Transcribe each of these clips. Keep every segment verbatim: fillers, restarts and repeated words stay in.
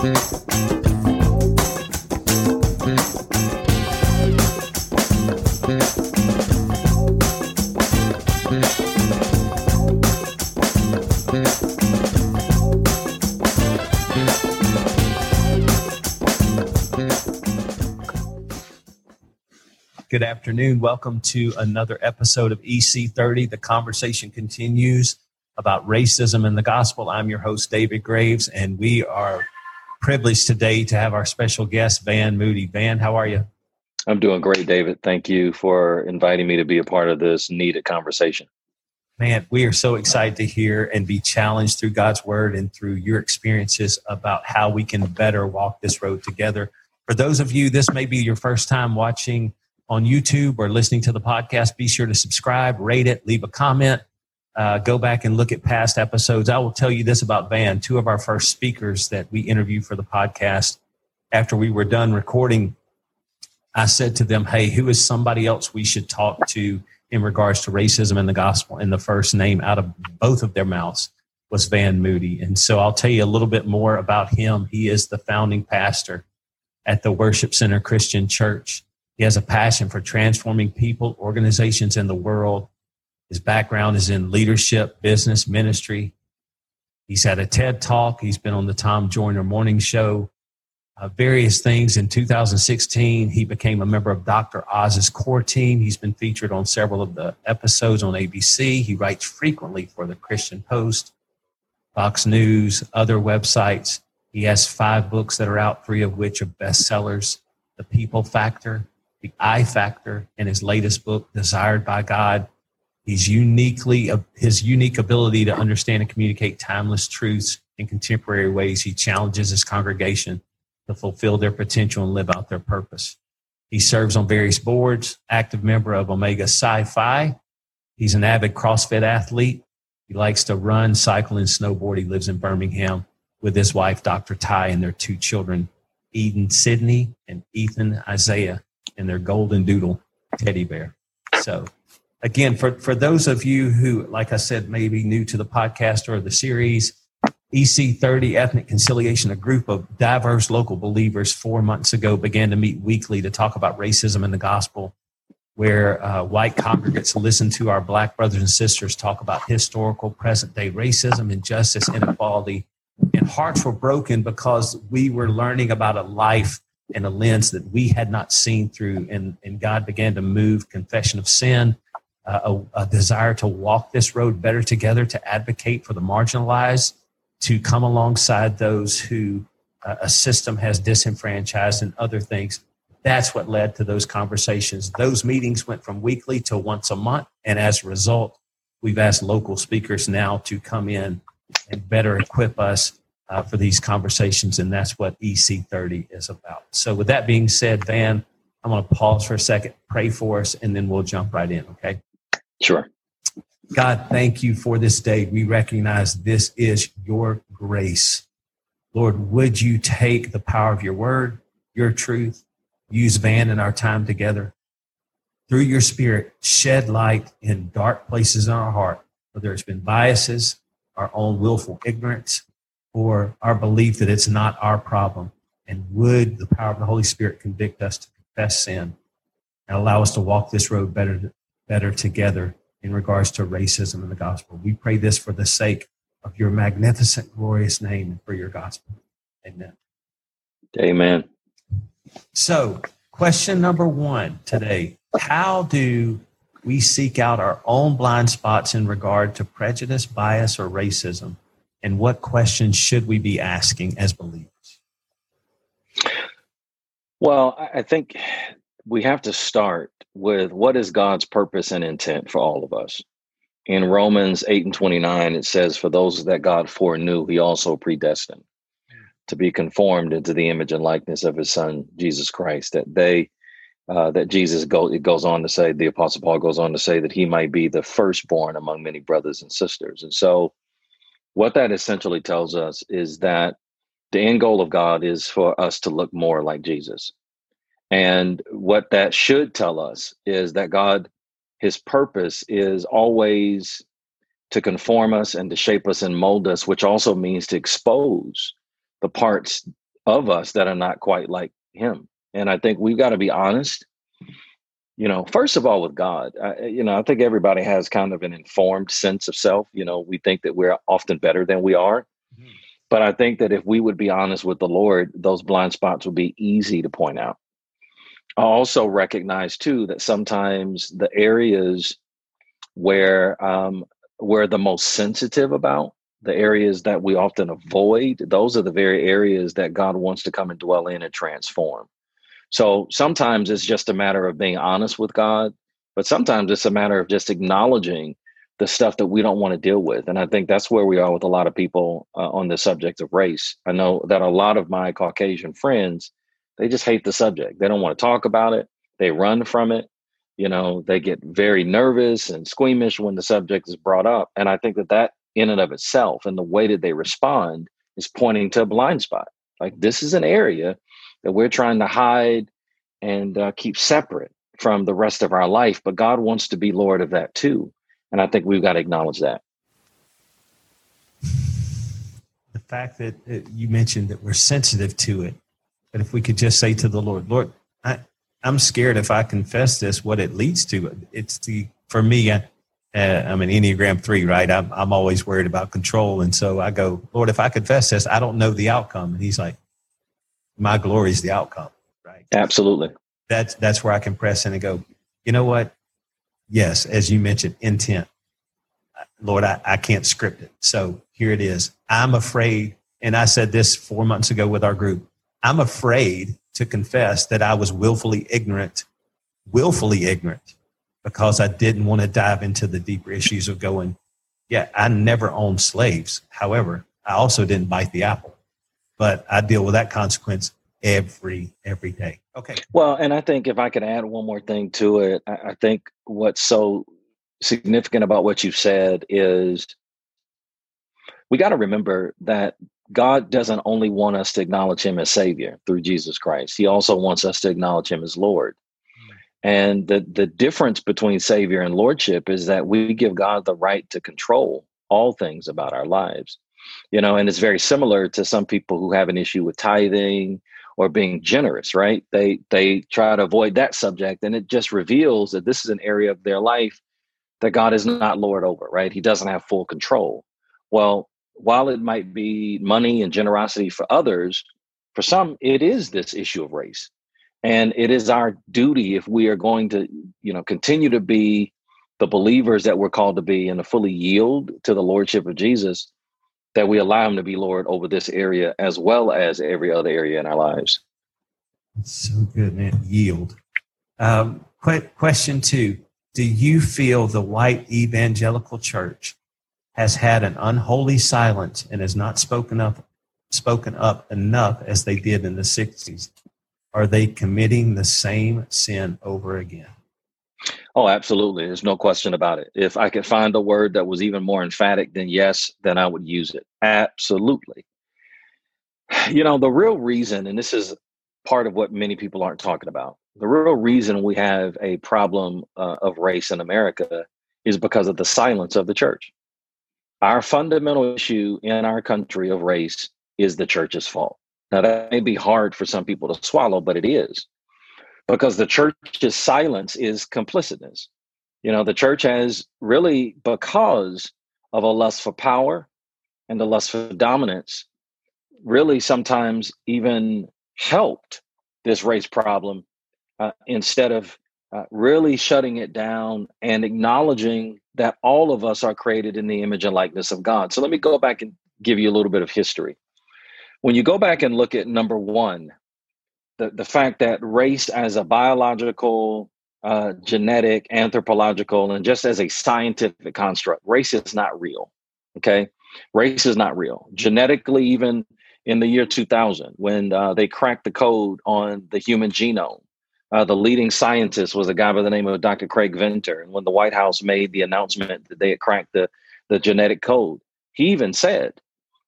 Good afternoon. Welcome to another episode of E C thirty. The conversation continues about racism and the gospel. I'm your host, David Graves, and we are privileged today to have our special guest, Van Moody. Van, how are you? I'm doing great, David. Thank you for inviting me to be a part of this needed conversation. Man, we are so excited to hear and be challenged through God's word and through your experiences about how we can better walk this road together. For those of you, this may be your first time watching on YouTube or listening to the podcast, be sure to subscribe, rate it, leave a comment, uh, go back and look at past episodes. I will tell you this about Van, two of our first speakers that we interviewed for the podcast. After we were done recording, I said to them, hey, who is somebody else we should talk to in regards to racism and the gospel? And the first name out of both of their mouths was Van Moody. And so I'll tell you a little bit more about him. He is the founding pastor at the Worship Center Christian Church. He has a passion for transforming people, organizations, and the world. His background is in leadership, business, ministry. He's had a TED Talk. He's been on the Tom Joyner Morning Show, uh, various things. In two thousand sixteen, he became a member of Doctor Oz's core team. He's been featured on several of the episodes on A B C. He writes frequently for the Christian Post, Fox News, other websites. He has five books that are out, three of which are bestsellers: The People Factor, The I Factor, and his latest book, Desired by God. He's uniquely, his unique ability to understand and communicate timeless truths in contemporary ways. He challenges his congregation to fulfill their potential and live out their purpose. He serves on various boards, active member of Omega Psi Phi. He's an avid CrossFit athlete. He likes to run, cycle, and snowboard. He lives in Birmingham with his wife, Doctor Ty, and their two children, Eden Sydney and Ethan Isaiah, and their golden doodle teddy bear. So again, for, for those of you who, like I said, may be new to the podcast or the series, E C thirty, Ethnic Conciliation, a group of diverse local believers four months ago began to meet weekly to talk about racism and the gospel, where uh, white congregants listen to our black brothers and sisters talk about historical present-day racism, injustice, inequality, and hearts were broken because we were learning about a life and a lens that we had not seen through. And, and God began to move confession of sin, uh, a, a desire to walk this road better together, to advocate for the marginalized, to come alongside those who uh, a system has disenfranchised and other things. That's what led to those conversations. Those meetings went from weekly to once a month. And as a result, we've asked local speakers now to come in and better equip us Uh, for these conversations, and that's what E C thirty is about. So with that being said, Van, I'm going to pause for a second, pray for us, and then we'll jump right in, okay? Sure. God, thank you for this day. We recognize this is your grace. Lord, would you take the power of your word, your truth, use Van in our time together. Through your spirit, shed light in dark places in our heart, whether it's been biases, our own willful ignorance, or our belief that it's not our problem. And would the power of the Holy Spirit convict us to confess sin and allow us to walk this road better, better together in regards to racism and the gospel. We pray this for the sake of your magnificent, glorious name and for your gospel. Amen. Amen. So, question number one today: how do we seek out our own blind spots in regard to prejudice, bias, or racism? And what questions should we be asking as believers? Well, I think we have to start with what is God's purpose and intent for all of us. In Romans eight and twenty-nine, it says, "For those that God foreknew, he also predestined to be conformed into the image and likeness of his son, Jesus Christ," that they, uh, that Jesus go, it goes on to say, the Apostle Paul goes on to say that he might be the firstborn among many brothers and sisters. And so, what that essentially tells us is that the end goal of God is for us to look more like Jesus. And what that should tell us is that God, his purpose is always to conform us and to shape us and mold us, which also means to expose the parts of us that are not quite like him. And I think we've got to be honest, you know, first of all, with God. I, you know, I think everybody has kind of an informed sense of self. You know, we think that we're often better than we are. Mm-hmm. But I think that if we would be honest with the Lord, those blind spots would be easy to point out. I also recognize, too, that sometimes the areas where um, we're the most sensitive about, the areas that we often avoid, those are the very areas that God wants to come and dwell in and transform. So sometimes it's just a matter of being honest with God, but sometimes it's a matter of just acknowledging the stuff that we don't want to deal with. And I think that's where we are with a lot of people uh, on the subject of race. I know that a lot of my Caucasian friends, they just hate the subject. They don't want to talk about it. They run from it. You know, they get very nervous and squeamish when the subject is brought up. And I think that that in and of itself and the way that they respond is pointing to a blind spot. Like, this is an area that we're trying to hide and uh, keep separate from the rest of our life. But God wants to be Lord of that, too. And I think we've got to acknowledge that. The fact that it, you mentioned that we're sensitive to it, but if we could just say to the Lord, Lord, I, I'm scared if I confess this, what it leads to. It's the, for me, I, uh, I'm an Enneagram three, right? I'm, I'm always worried about control. And so I go, Lord, if I confess this, I don't know the outcome. And he's like, my glory is the outcome, right? Absolutely. That's, that's where I can press in and go, you know what? Yes, as you mentioned, intent. Lord, I, I can't script it. So here it is. I'm afraid, and I said this four months ago with our group, I'm afraid to confess that I was willfully ignorant, willfully ignorant, because I didn't want to dive into the deeper issues of going, yeah, I never owned slaves. However, I also didn't bite the apple, but I deal with that consequence every, every day. Okay. Well, and I think if I could add one more thing to it, I, I think what's so significant about what you've said is we got to remember that God doesn't only want us to acknowledge him as Savior through Jesus Christ. He also wants us to acknowledge him as Lord. And the, the difference between Savior and Lordship is that we give God the right to control all things about our lives. You know, and it's very similar to some people who have an issue with tithing or being generous, right? They they try to avoid that subject, and it just reveals that this is an area of their life that God is not Lord over, right? He doesn't have full control. Well, while it might be money and generosity for others, for some, it is this issue of race. And it is our duty, if we are going to, you know, continue to be the believers that we're called to be and to fully yield to the Lordship of Jesus, that we allow him to be Lord over this area as well as every other area in our lives. That's so good, man. Yield. Um, quick question two. Do you feel the white evangelical church has had an unholy silence and has not spoken up, spoken up enough as they did in the sixties? Are they committing the same sin over again? Oh, absolutely. There's no question about it. If I could find a word that was even more emphatic than yes, then I would use it. Absolutely. You know, the real reason, and this is part of what many people aren't talking about, the real reason we have a problem uh, of race in America is because of the silence of the church. Our fundamental issue in our country of race is the church's fault. Now, that may be hard for some people to swallow, but it is. Because the church's silence is complicitness. You know, the church has really, because of a lust for power and the lust for dominance, really sometimes even helped this race problem uh, instead of uh, really shutting it down and acknowledging that all of us are created in the image and likeness of God. So let me go back and give you a little bit of history. When you go back and look at number one, The, the fact that race as a biological, uh, genetic, anthropological, and just as a scientific construct, race is not real, okay? Race is not real. Genetically, even in the year two thousand, when uh, they cracked the code on the human genome, uh, the leading scientist was a guy by the name of Doctor Craig Venter. And when the White House made the announcement that they had cracked the, the genetic code, he even said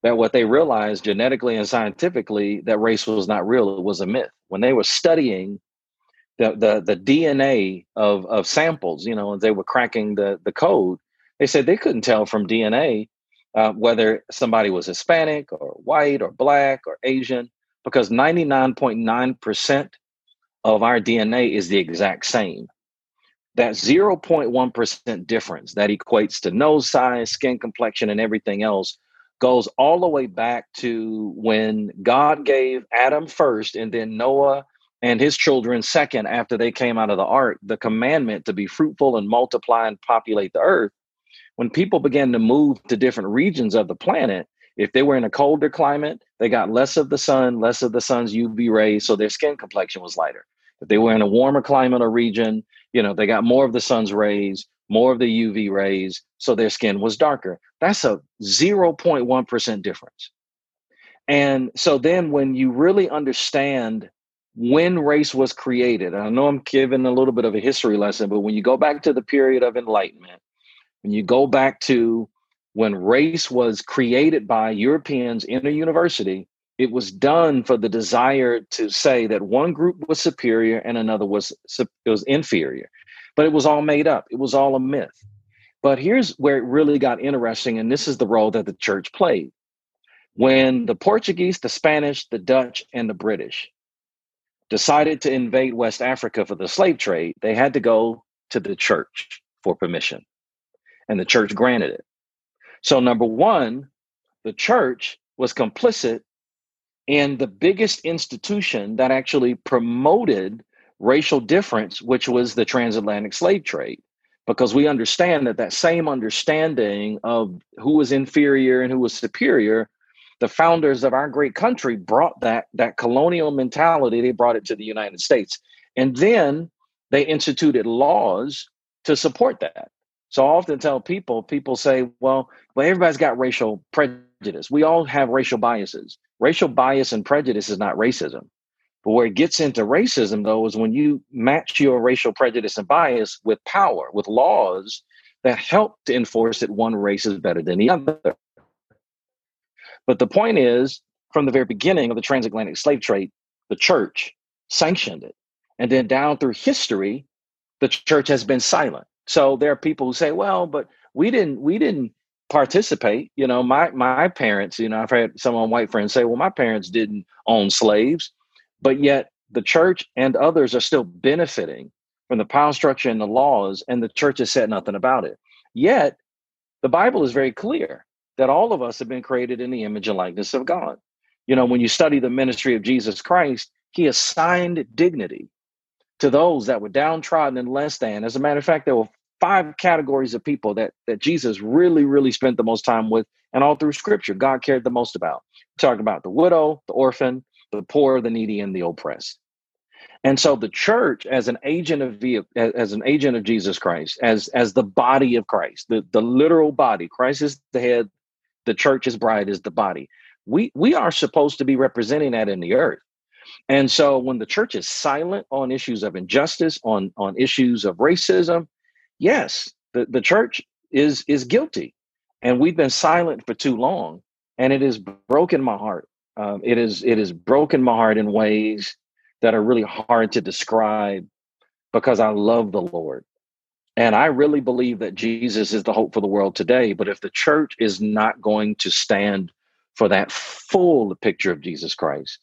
that what they realized genetically and scientifically, that race was not real, it was a myth. When they were studying the the, the D N A of, of samples, you know, and they were cracking the, the code, they said they couldn't tell from D N A uh, whether somebody was Hispanic or white or black or Asian. because ninety-nine point nine percent of our D N A is the exact same. That zero point one percent difference that equates to nose size, skin complexion, and everything else goes all the way back to when God gave Adam first and then Noah and his children second after they came out of the ark, the commandment to be fruitful and multiply and populate the earth. When people began to move to different regions of the planet, if they were in a colder climate, they got less of the sun, less of the sun's U V rays, so their skin complexion was lighter. If they were in a warmer climate or region, you know, they got more of the sun's rays, more of the U V rays, so their skin was darker. That's a zero point one percent difference. And so then when you really understand when race was created, and I know I'm giving a little bit of a history lesson, but when you go back to the period of enlightenment, when you go back to when race was created by Europeans in a university, it was done for the desire to say that one group was superior and another was, it was inferior. But it was all made up. It was all a myth. But here's where it really got interesting, and this is the role that the church played. When the Portuguese, the Spanish, the Dutch, and the British decided to invade West Africa for the slave trade, they had to go to the church for permission. And the church granted it. So number one, the church was complicit in the biggest institution that actually promoted racial difference, which was the transatlantic slave trade, because we understand that that same understanding of who was inferior and who was superior, the founders of our great country brought that, that colonial mentality, they brought it to the United States. And then they instituted laws to support that. So I often tell people, people say, well, well, everybody's got racial prejudice. We all have racial biases. Racial bias and prejudice is not racism. But where it gets into racism, though, is when you match your racial prejudice and bias with power, with laws that help to enforce that one race is better than the other. But the point is, from the very beginning of the transatlantic slave trade, the church sanctioned it. And then down through history, the church has been silent. So there are people who say, well, but we didn't we didn't participate. You know, my my parents, you know, I've had some of my white friends say, well, my parents didn't own slaves. But yet the church and others are still benefiting from the power structure and the laws, and the church has said nothing about it. Yet the Bible is very clear that all of us have been created in the image and likeness of God. You know, when you study the ministry of Jesus Christ, he assigned dignity to those that were downtrodden and less than. As a matter of fact, there were five categories of people that, that Jesus really, really spent the most time with, and all through Scripture, God cared the most about. We're talking about the widow, the orphan, the poor, the needy, and the oppressed. And so the church, as an agent of as an agent of Jesus Christ, as as the body of Christ, the, the literal body, Christ is the head, the church, his bride, is the body. We we are supposed to be representing that in the earth. And so when the church is silent on issues of injustice, on, on issues of racism, yes, the, the church is, is guilty. And we've been silent for too long. And it has broken my heart. Um, it is, it has broken my heart in ways that are really hard to describe, because I love the Lord. And I really believe that Jesus is the hope for the world today. But if the church is not going to stand for that full picture of Jesus Christ,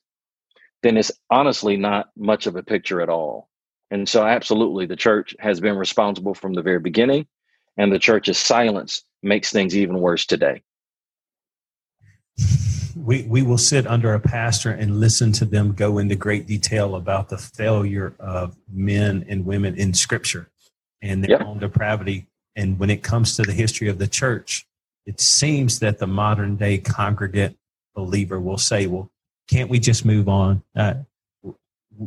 then it's honestly not much of a picture at all. And so absolutely, the church has been responsible from the very beginning, and the church's silence makes things even worse today. We we will sit under a pastor and listen to them go into great detail about the failure of men and women in Scripture and their yep. own depravity. And when it comes to the history of the church, it seems that the modern day congregant believer will say, well, can't we just move on? Uh,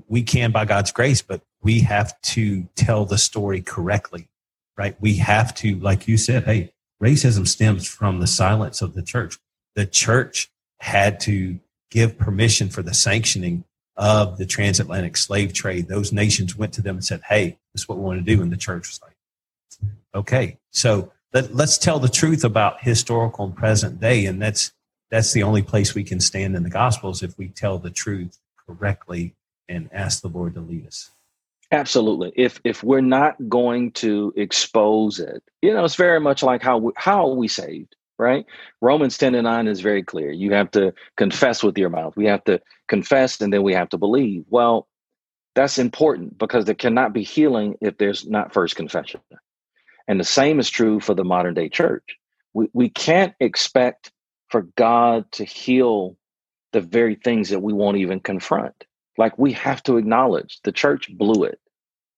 we can by God's grace, but we have to tell the story correctly, right? We have to, like you said, hey, racism stems from the silence of the church. The church had to give permission for the sanctioning of the transatlantic slave trade. Those nations went to them and said, hey, this is what we want to do. And the church was like, okay, so let, let's tell the truth about historical and present day. And that's, That's the only place we can stand in the Gospels, if we tell the truth correctly and ask the Lord to lead us. Absolutely. If if we're not going to expose it, you know, it's very much like how we, how are we saved, right? Romans ten and nine is very clear. You have to confess with your mouth. We have to confess, and then we have to believe. Well, that's important because there cannot be healing if there's not first confession. And the same is true for the modern day church. We we can't expect for God to heal the very things that we won't even confront. Like, we have to acknowledge the church blew it,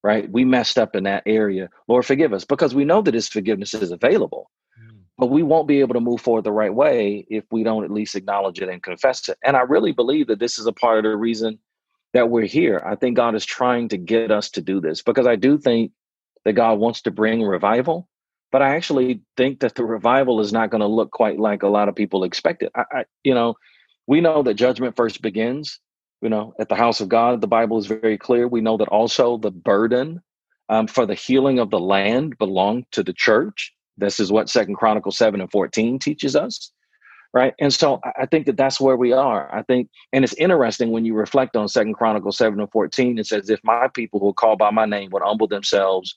right? We messed up in that area. Lord, forgive us, because we know that His forgiveness is available, mm. but we won't be able to move forward the right way if we don't at least acknowledge it and confess it. And I really believe that this is a part of the reason that we're here. I think God is trying to get us to do this, because I do think that God wants to bring revival, but I actually think that the revival is not going to look quite like a lot of people expect it. I, I, you know, we know that judgment first begins, you know, at the house of God. The Bible is very clear. We know that also the burden um, for the healing of the land belonged to the church. This is what Second Chronicles seven and fourteen teaches us, right? And so I think that that's where we are. I think, and it's interesting when you reflect on Second Chronicles seven and fourteen, it says, if my people who call by my name would humble themselves,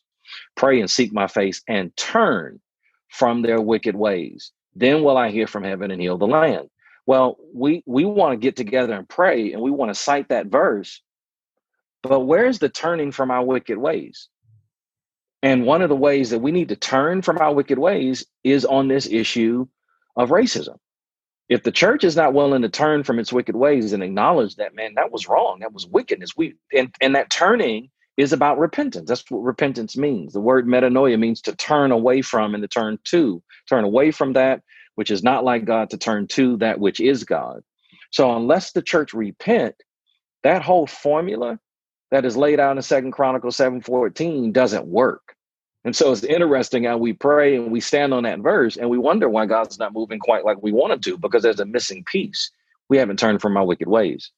pray and seek my face and turn from their wicked ways, then will I hear from heaven and heal the land. Well, we we want to get together and pray, and we want to cite that verse, but where's the turning from our wicked ways? And one of the ways that we need to turn from our wicked ways is on this issue of racism. If the church is not willing to turn from its wicked ways and acknowledge that, man, that was wrong, that was wickedness, we and, and that turning is about repentance. That's what repentance means. The word metanoia means to turn away from and to turn to, turn away from that which is not like God, to turn to that which is God. So unless the church repent, that whole formula that is laid out in Second Chronicles seven fourteen doesn't work. And so it's interesting how we pray and we stand on that verse and we wonder why God's not moving quite like we want him to, because there's a missing piece. We haven't turned from our wicked ways.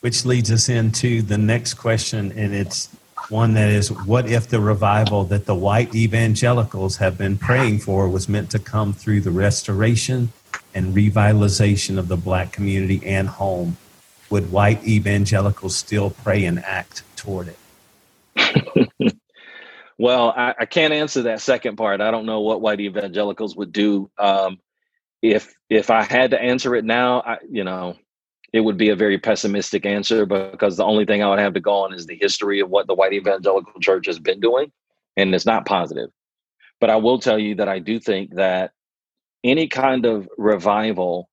Which leads us into the next question, and it's one that is, what if the revival that the white evangelicals have been praying for was meant to come through the restoration and revitalization of the black community and home? Would white evangelicals still pray and act toward it? Well, I, I can't answer that second part. I don't know what white evangelicals would do. Um, if if I had to answer it now, I, you know, it would be a very pessimistic answer, because the only thing I would have to go on is the history of what the white evangelical church has been doing, and it's not positive. But I will tell you that I do think that any kind of revival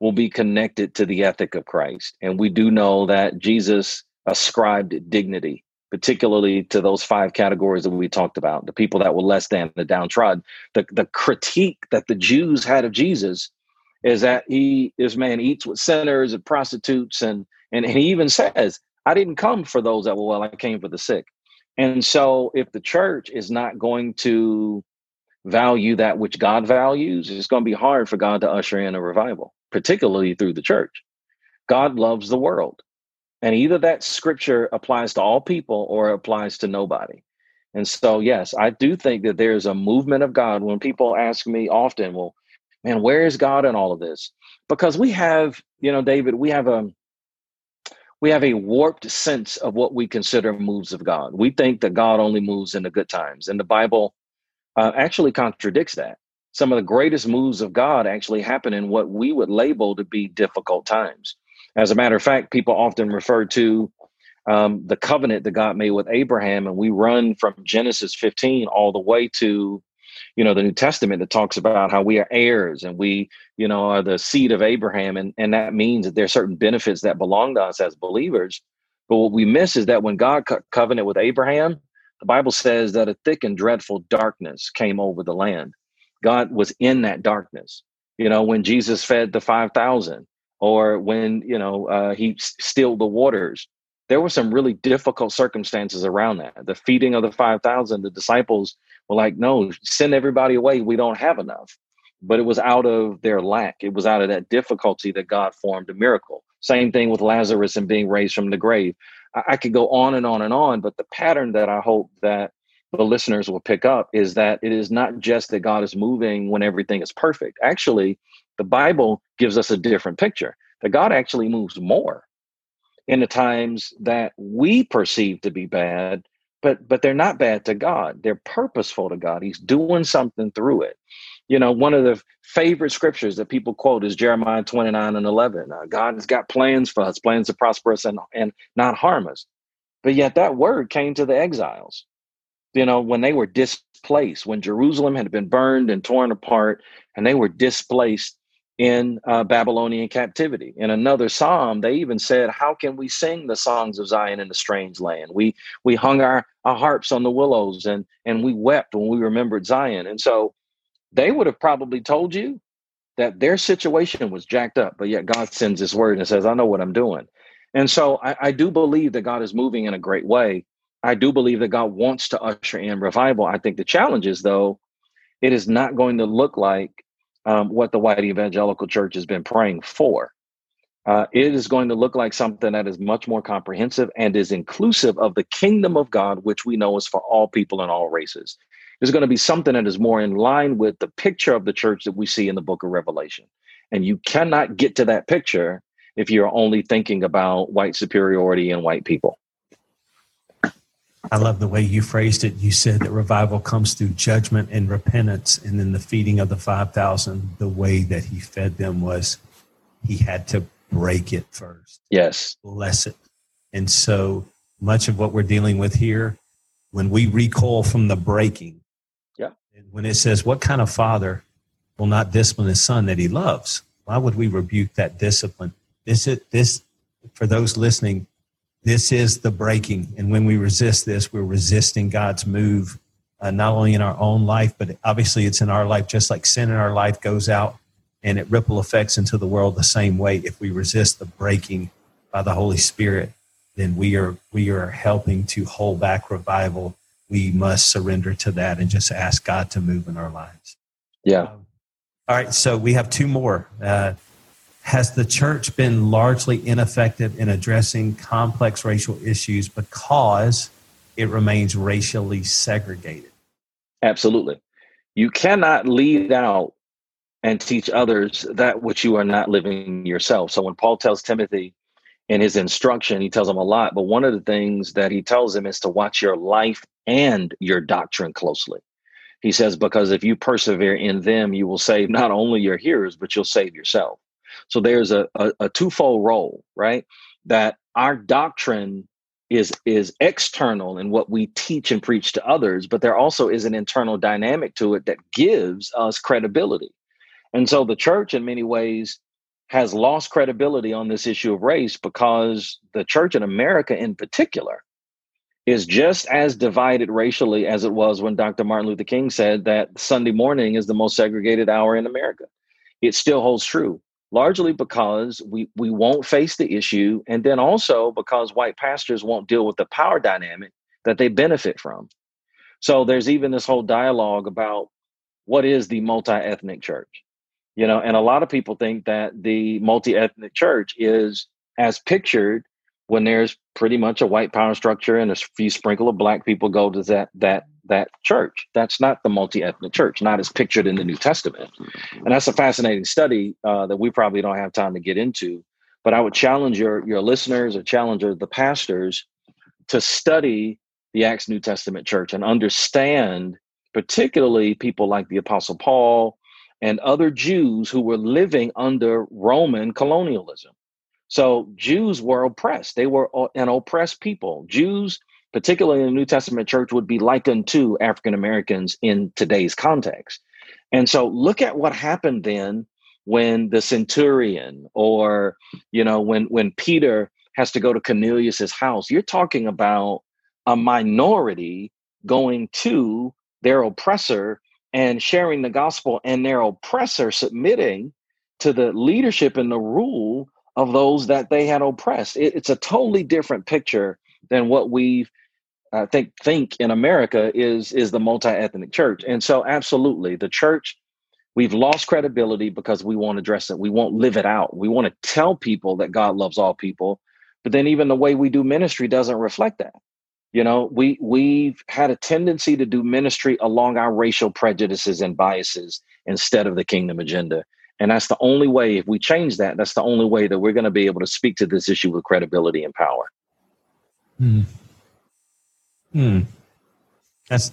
will be connected to the ethic of Christ. And we do know that Jesus ascribed dignity, particularly to those five categories that we talked about, the people that were less than, the downtrodden. The, the critique that the Jews had of Jesus is that he, this man eats with sinners and prostitutes. And, and he even says, I didn't come for those that were well, I came for the sick. And so if the church is not going to value that which God values, it's going to be hard for God to usher in a revival, particularly through the church. God loves the world. And either that scripture applies to all people or it applies to nobody. And so, yes, I do think that there's a movement of God. When people ask me often, well, man, where is God in all of this? Because we have, you know, David, we have a we have a warped sense of what we consider moves of God. We think that God only moves in the good times. And the Bible uh, actually contradicts that. Some of the greatest moves of God actually happen in what we would label to be difficult times. As a matter of fact, people often refer to um, the covenant that God made with Abraham. And we run from Genesis fifteen all the way to, you know, the New Testament that talks about how we are heirs and we, you know, are the seed of Abraham. And, and that means that there are certain benefits that belong to us as believers. But what we miss is that when God cut covenant with Abraham, the Bible says that a thick and dreadful darkness came over the land. God was in that darkness. You know, when Jesus fed the five thousand or when, you know, uh, he stilled the waters, there were some really difficult circumstances around that. The feeding of the five thousand, the disciples were like, no, send everybody away. We don't have enough. But it was out of their lack. It was out of that difficulty that God formed a miracle. Same thing with Lazarus and being raised from the grave. I, I could go on and on and on. But the pattern that I hope that the listeners will pick up is that it is not just that God is moving when everything is perfect. Actually, the Bible gives us a different picture, that God actually moves more in the times that we perceive to be bad, but but they're not bad to God. They're purposeful to God. He's doing something through it. You know, one of the favorite scriptures that people quote is Jeremiah twenty-nine and eleven. Uh, God has got plans for us, plans to prosper us and, and not harm us. But yet that word came to the exiles, you know, when they were displaced, when Jerusalem had been burned and torn apart, and they were displaced in uh, Babylonian captivity. In another psalm, they even said, how can we sing the songs of Zion in a strange land? We we hung our, our harps on the willows and and we wept when we remembered Zion. And so they would have probably told you that their situation was jacked up, but yet God sends his word and says, I know what I'm doing. And so I, I do believe that God is moving in a great way. I do believe that God wants to usher in revival. I think the challenge is, though, it is not going to look like Um, what the white evangelical church has been praying for. Uh, it is going to look like something that is much more comprehensive and is inclusive of the kingdom of God, which we know is for all people and all races. There's going to be something that is more in line with the picture of the church that we see in the book of Revelation. And you cannot get to that picture if you're only thinking about white superiority and white people. I love the way you phrased it. You said that revival comes through judgment and repentance, and then the feeding of the five thousand, the way that he fed them was he had to break it first. Yes. Bless it. And so much of what we're dealing with here, when we recoil from the breaking, yeah. And when it says, what kind of father will not discipline his son that he loves? Why would we rebuke that discipline? This is this for those listening. This is the breaking. And when we resist this, we're resisting God's move, uh, not only in our own life, but obviously it's in our life, just like sin in our life goes out and it ripple effects into the world the same way. If we resist the breaking by the Holy Spirit, then we are we are helping to hold back revival. We must surrender to that and just ask God to move in our lives. Yeah. Um, all right. So we have two more. Uh Has the church been largely ineffective in addressing complex racial issues because it remains racially segregated? Absolutely. You cannot lead out and teach others that which you are not living yourself. So when Paul tells Timothy in his instruction, he tells him a lot, but one of the things that he tells him is to watch your life and your doctrine closely. He says, because if you persevere in them, you will save not only your hearers, but you'll save yourself. So there's a, a, a twofold role, right? That our doctrine is is external in what we teach and preach to others, but there also is an internal dynamic to it that gives us credibility. And so the church in many ways has lost credibility on this issue of race because the church in America in particular is just as divided racially as it was when Doctor Martin Luther King said that Sunday morning is the most segregated hour in America. It still holds true. Largely because we, we won't face the issue, and then also because white pastors won't deal with the power dynamic that they benefit from. So there's even this whole dialogue about what is the multi-ethnic church, you know, and a lot of people think that the multi-ethnic church is as pictured when there's pretty much a white power structure and a few sprinkle of black people go to that that that church. That's not the multi-ethnic church, not as pictured in the New Testament. And that's a fascinating study uh, that we probably don't have time to get into, but I would challenge your, your listeners or challenge the pastors to study the Acts New Testament church and understand particularly people like the Apostle Paul and other Jews who were living under Roman colonialism. So Jews were oppressed. They were an oppressed people. Jews, particularly in the New Testament church, would be likened to African Americans in today's context. And so look at what happened then when the centurion or, you know, when, when Peter has to go to Cornelius's house. You're talking about a minority going to their oppressor and sharing the gospel, and their oppressor submitting to the leadership and the rule of those that they had oppressed. It, it's a totally different picture than what we've I think think in America is is the multi-ethnic church. And so absolutely, the church, we've lost credibility because we won't address it. We won't live it out. We want to tell people that God loves all people, but then even the way we do ministry doesn't reflect that. You know, we we've had a tendency to do ministry along our racial prejudices and biases instead of the kingdom agenda. And that's the only way, if we change that, that's the only way that we're going to be able to speak to this issue with credibility and power. Hmm. Hmm. That's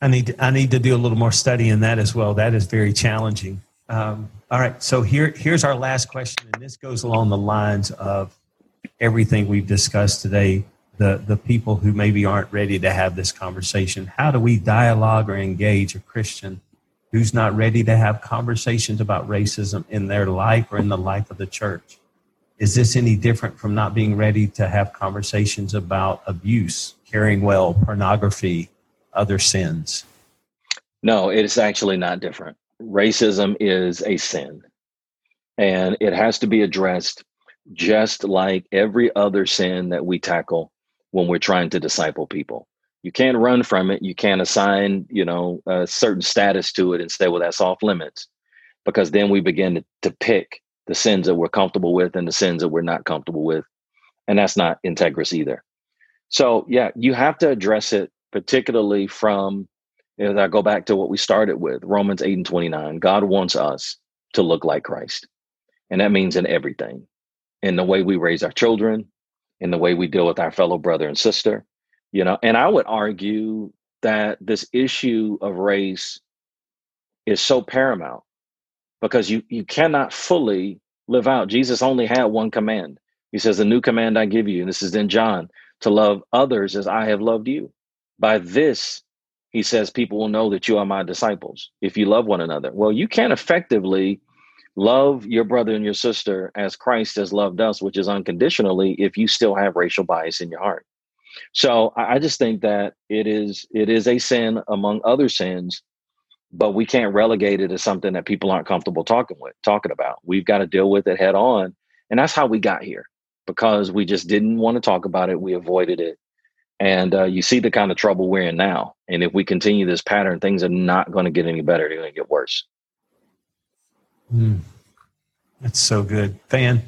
I need to, I need to do a little more study in that as well. That is very challenging. Um, all right, so here here's our last question, and this goes along the lines of everything we've discussed today. The the people who maybe aren't ready to have this conversation. How do we dialogue or engage a Christian who's not ready to have conversations about racism in their life or in the life of the church? Is this any different from not being ready to have conversations about abuse, caring well, pornography, other sins? No, it is actually not different. Racism is a sin, and it has to be addressed just like every other sin that we tackle when we're trying to disciple people. You can't run from it. You can't assign, you know, a certain status to it and say, well, that's off limits, because then we begin to, to pick the sins that we're comfortable with and the sins that we're not comfortable with. And that's not integrous either. So, yeah, you have to address it, particularly from, you know, I go back to what we started with, Romans eight and twenty-nine. God wants us to look like Christ. And that means in everything, in the way we raise our children, in the way we deal with our fellow brother and sister, you know. And I would argue that this issue of race is so paramount because you, you cannot fully live out. Jesus only had one command. He says, "The new command I give you," and this is in John, "to love others as I have loved you. By this," he says, "people will know that you are my disciples, if you love one another." Well, you can't effectively love your brother and your sister as Christ has loved us, which is unconditionally, if you still have racial bias in your heart. So I just think that it is it is a sin among other sins, but we can't relegate it as something that people aren't comfortable talking with, talking about. We've got to deal with it head on. And that's how we got here, because we just didn't want to talk about it. We avoided it. And uh, you see the kind of trouble we're in now. And if we continue this pattern, things are not going to get any better. They're going to get worse. Mm. That's so good. Van,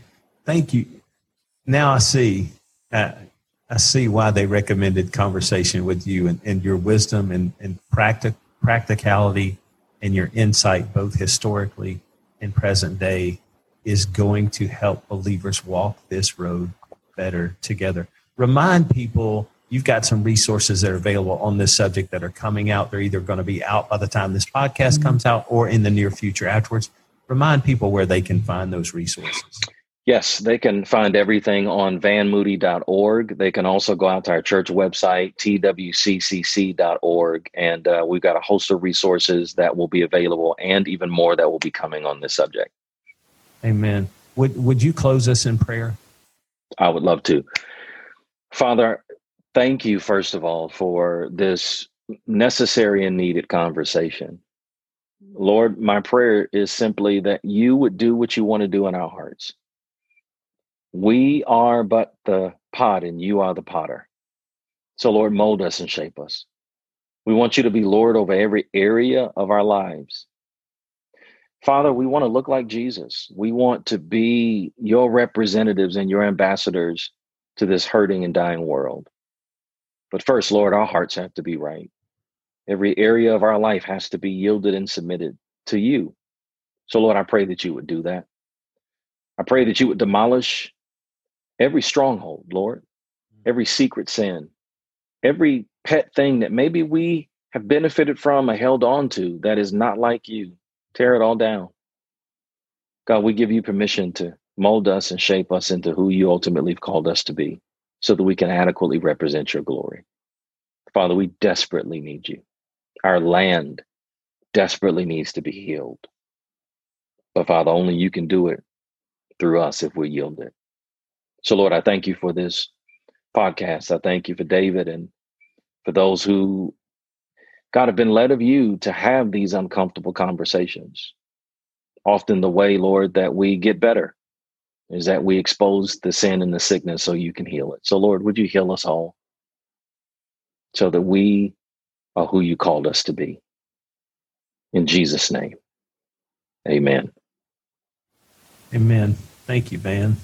thank you. Now I see, uh, I see why they recommended conversation with you, and, and your wisdom and, and practic- practicality and your insight, both historically and present day, is going to help believers walk this road better together. Remind people, you've got some resources that are available on this subject that are coming out. They're either going to be out by the time this podcast mm-hmm. comes out or in the near future afterwards. Remind people where they can find those resources. Yes, they can find everything on van moody dot org. They can also go out to our church website, t w c c c dot org, and uh, we've got a host of resources that will be available and even more that will be coming on this subject. Amen. Would, would you close us in prayer? I would love to. Father, thank you, first of all, for this necessary and needed conversation. Lord, my prayer is simply that you would do what you want to do in our hearts. We are but the pot and you are the potter. So, Lord, mold us and shape us. We want you to be Lord over every area of our lives. Father, we want to look like Jesus. We want to be your representatives and your ambassadors to this hurting and dying world. But first, Lord, our hearts have to be right. Every area of our life has to be yielded and submitted to you. So, Lord, I pray that you would do that. I pray that you would demolish every stronghold, Lord, every secret sin, every pet thing that maybe we have benefited from or held on to that is not like you. Tear it all down. God, we give you permission to mold us and shape us into who you ultimately called us to be so that we can adequately represent your glory. Father, we desperately need you. Our land desperately needs to be healed. But Father, only you can do it through us if we yield it. So Lord, I thank you for this podcast. I thank you for David and for those who, God, have been led of you to have these uncomfortable conversations. Often the way, Lord, that we get better is that we expose the sin and the sickness so you can heal it. So Lord, would you heal us all so that we are who you called us to be. In Jesus' name, amen. Amen. Thank you, Van.